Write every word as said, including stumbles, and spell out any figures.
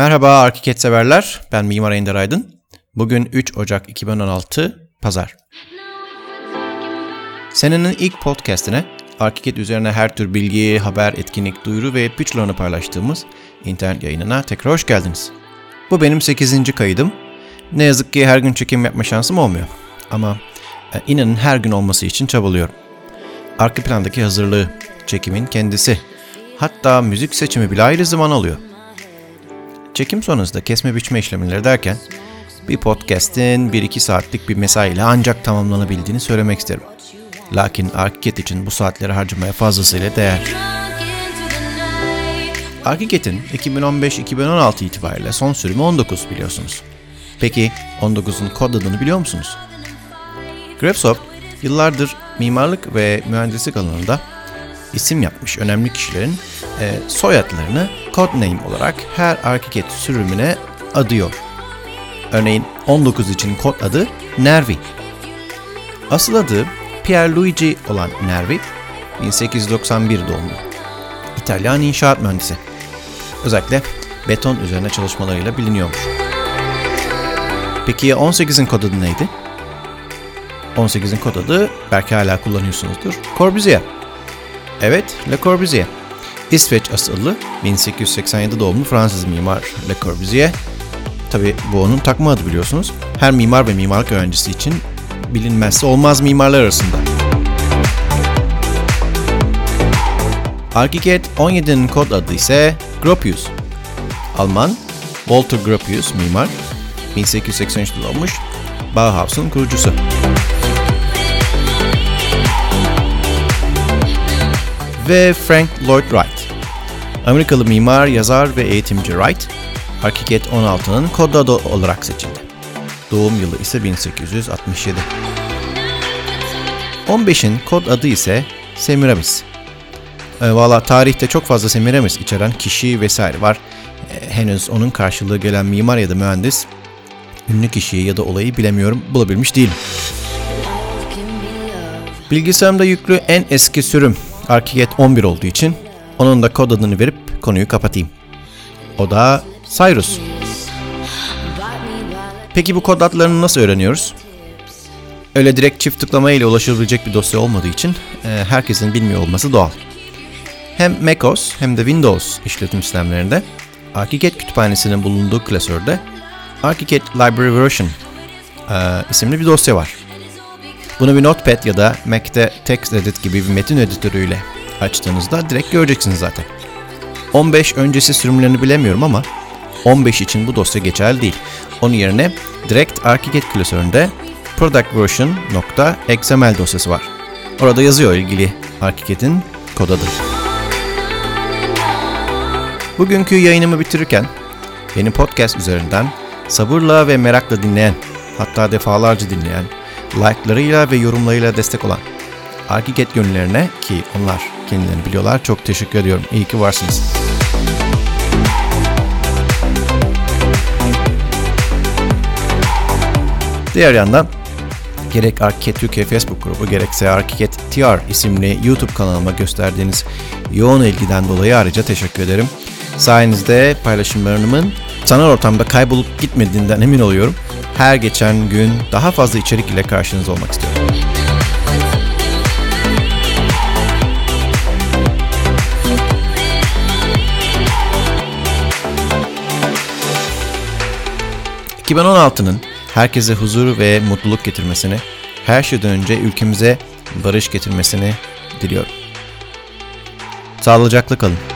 Merhaba ArchiCAD severler, ben Mimar Ender Aydın. Bugün üç Ocak iki bin on altı, Pazar. Senenin ilk podcastine ArchiCAD üzerine her tür bilgi, haber, etkinlik, duyuru ve ipuçlarını paylaştığımız internet yayınına tekrar hoş geldiniz. Bu benim sekizinci kaydım. Ne yazık ki her gün çekim yapma şansım olmuyor. Ama e, inanın her gün olması için çabalıyorum. Arka plandaki hazırlığı, çekimin kendisi, hatta müzik seçimi bile ayrı zaman alıyor. Çekim sonrasında kesme biçme işlemleri derken bir podcast'in bir iki saatlik bir mesai ile ancak tamamlanabildiğini söylemek isterim. Lakin ArchiCAD için bu saatleri harcamaya fazlasıyla değer. ArchiCAD'in iki bin on beş iki bin on altı itibariyle son sürümü on dokuz biliyorsunuz. Peki on dokuzun kod adını biliyor musunuz? Grepsoft yıllardır mimarlık ve mühendislik alanında isim yapmış önemli kişilerin e, soyadlarını codename olarak her ArchiCAD sürümüne adıyor. Örneğin on dokuz için kod adı Nervi. Asıl adı Pierre Luigi olan Nervi, bin sekiz yüz doksan bir doğumlu. İtalyan inşaat mühendisi. Özellikle beton üzerine çalışmalarıyla biliniyormuş. Peki on sekizin kod adı neydi? on sekizin kod adı, belki hala kullanıyorsunuzdur, Corbusier. Evet, Le Corbusier. İsveç asıllı, bin sekiz yüz seksen yedi doğumlu Fransız mimar Le Corbusier. Tabii bu onun takma adı biliyorsunuz. Her mimar ve mimarlık öğrencisi için bilinmezse olmaz mimarlar arasında. ArchiCAD on yedinin kod adı ise Gropius. Alman Walter Gropius mimar, bin sekiz yüz seksen üç doğmuş, Bauhaus'un kurucusu. Ve Frank Lloyd Wright. Amerikalı mimar, yazar ve eğitimci Wright, ArchiCAD on altının kod adı olarak seçildi. Doğum yılı ise bin sekiz yüz altmış yedi. on beşin kod adı ise Semiramis. E, Valla tarihte çok fazla Semiramis içeren kişi vesaire var. E, henüz onun karşılığı gelen mimar ya da mühendis, ünlü kişiyi ya da olayı bilemiyorum, bulabilmiş değilim. Bilgisayarımda yüklü en eski sürüm ArchiCAD on bir olduğu için onun da kod adını verip konuyu kapatayım. O da Cyrus. Peki bu kod adlarını nasıl öğreniyoruz? Öyle direkt çift tıklama ile ulaşılabilecek bir dosya olmadığı için e, herkesin bilmiyor olması doğal. Hem MacOS hem de Windows işletim sistemlerinde ArchiCAD kütüphanesinin bulunduğu klasörde ArchiCAD Library Version e, isimli bir dosya var. Bunu bir Notepad ya da Mac'te Text Edit gibi bir metin editörüyle açtığınızda direkt göreceksiniz zaten. on beş öncesi sürümlerini bilemiyorum ama on beş için bu dosya geçerli değil. Onun yerine direkt ArchiCAD klasöründe productbrotion.xml dosyası var. Orada yazıyor ilgili ArchiCAD'in kod adı. Bugünkü yayınımı bitirirken beni podcast üzerinden sabırla ve merakla dinleyen, hatta defalarca dinleyen, like'larıyla ve yorumlarıyla destek olan ArchiCAD gönüllerine, ki onlar kendilerini biliyorlar, çok teşekkür ediyorum. İyi ki varsınız. Diğer yandan gerek ArchiCAD Türkiye Facebook grubu gerekse ArchiCAD T R isimli YouTube kanalıma gösterdiğiniz yoğun ilgiden dolayı ayrıca teşekkür ederim. Sayenizde paylaşımlarımın sanal ortamda kaybolup gitmediğinden emin oluyorum. Her geçen gün daha fazla içerik ile karşınızda olmak istiyorum. iki bin on altının herkese huzur ve mutluluk getirmesini, her şeyden önce ülkemize barış getirmesini diliyorum. Sağlıcakla kalın.